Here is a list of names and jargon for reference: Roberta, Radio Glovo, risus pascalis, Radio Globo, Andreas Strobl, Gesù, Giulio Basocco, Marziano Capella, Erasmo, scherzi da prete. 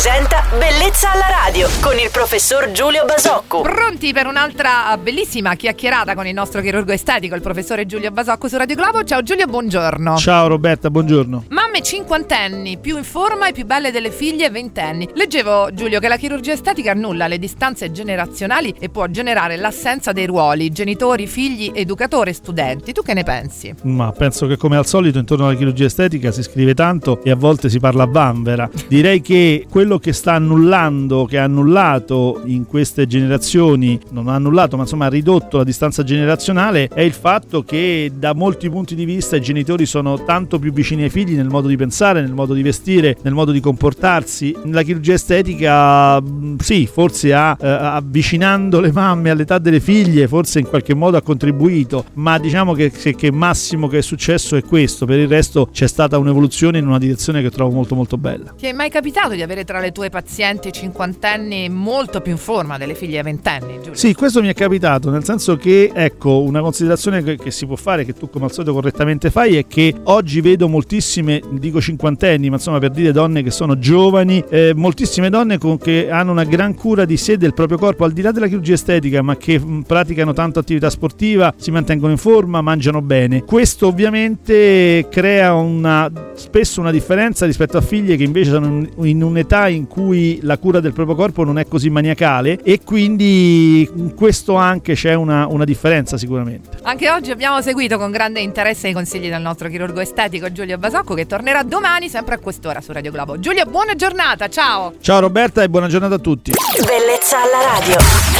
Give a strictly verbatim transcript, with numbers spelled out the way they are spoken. presenta Bellezza alla radio con il professor Giulio Basocco. Pronti per un'altra bellissima chiacchierata con il nostro chirurgo estetico, il professore Giulio Basocco su Radio Glovo. Ciao Giulio, buongiorno. Ciao Roberta, buongiorno. Mamme cinquantenni, più in forma e più belle delle figlie ventenni. Leggevo, Giulio, che la chirurgia estetica annulla le distanze generazionali e può generare l'assenza dei ruoli genitori, figli, educatore, studenti. Tu che ne pensi? Ma penso che come al solito intorno alla chirurgia estetica si scrive tanto e a volte si parla a vanvera. Direi che quello che sta annullando, che ha annullato in queste generazioni, non ha annullato ma insomma ha ridotto la distanza generazionale, è il fatto che da molti punti di vista i genitori sono tanto più vicini ai figli nel modo di pensare, nel modo di vestire, nel modo di comportarsi. La chirurgia estetica sì, forse ha eh, avvicinando le mamme all'età delle figlie forse in qualche modo ha contribuito, ma diciamo che, che massimo che è successo è questo. Per il resto c'è stata un'evoluzione in una direzione che trovo molto molto bella. Ti è mai capitato di avere tra le tue pazienti cinquantenni molto più in forma delle figlie ventenni, Giulio? Sì, questo mi è capitato, nel senso che ecco, una considerazione che, che si può fare, che tu come al solito correttamente fai, è che oggi vedo moltissime, dico cinquantenni, ma insomma per dire donne che sono giovani, eh, moltissime donne con, che hanno una gran cura di sé, del proprio corpo, al di là della chirurgia estetica, ma che mh, praticano tanta attività sportiva, si mantengono in forma, mangiano bene. Questo ovviamente crea una, spesso una differenza rispetto a figlie che invece sono in un'età in cui la cura del proprio corpo non è così maniacale, e quindi in questo anche c'è una, una differenza sicuramente. Anche oggi abbiamo seguito con grande interesse i consigli del nostro chirurgo estetico Giulio Basocco, che tornerà domani sempre a quest'ora su Radio Globo. Giulio, buona giornata, ciao! Ciao Roberta e buona giornata a tutti. Bellezza alla radio.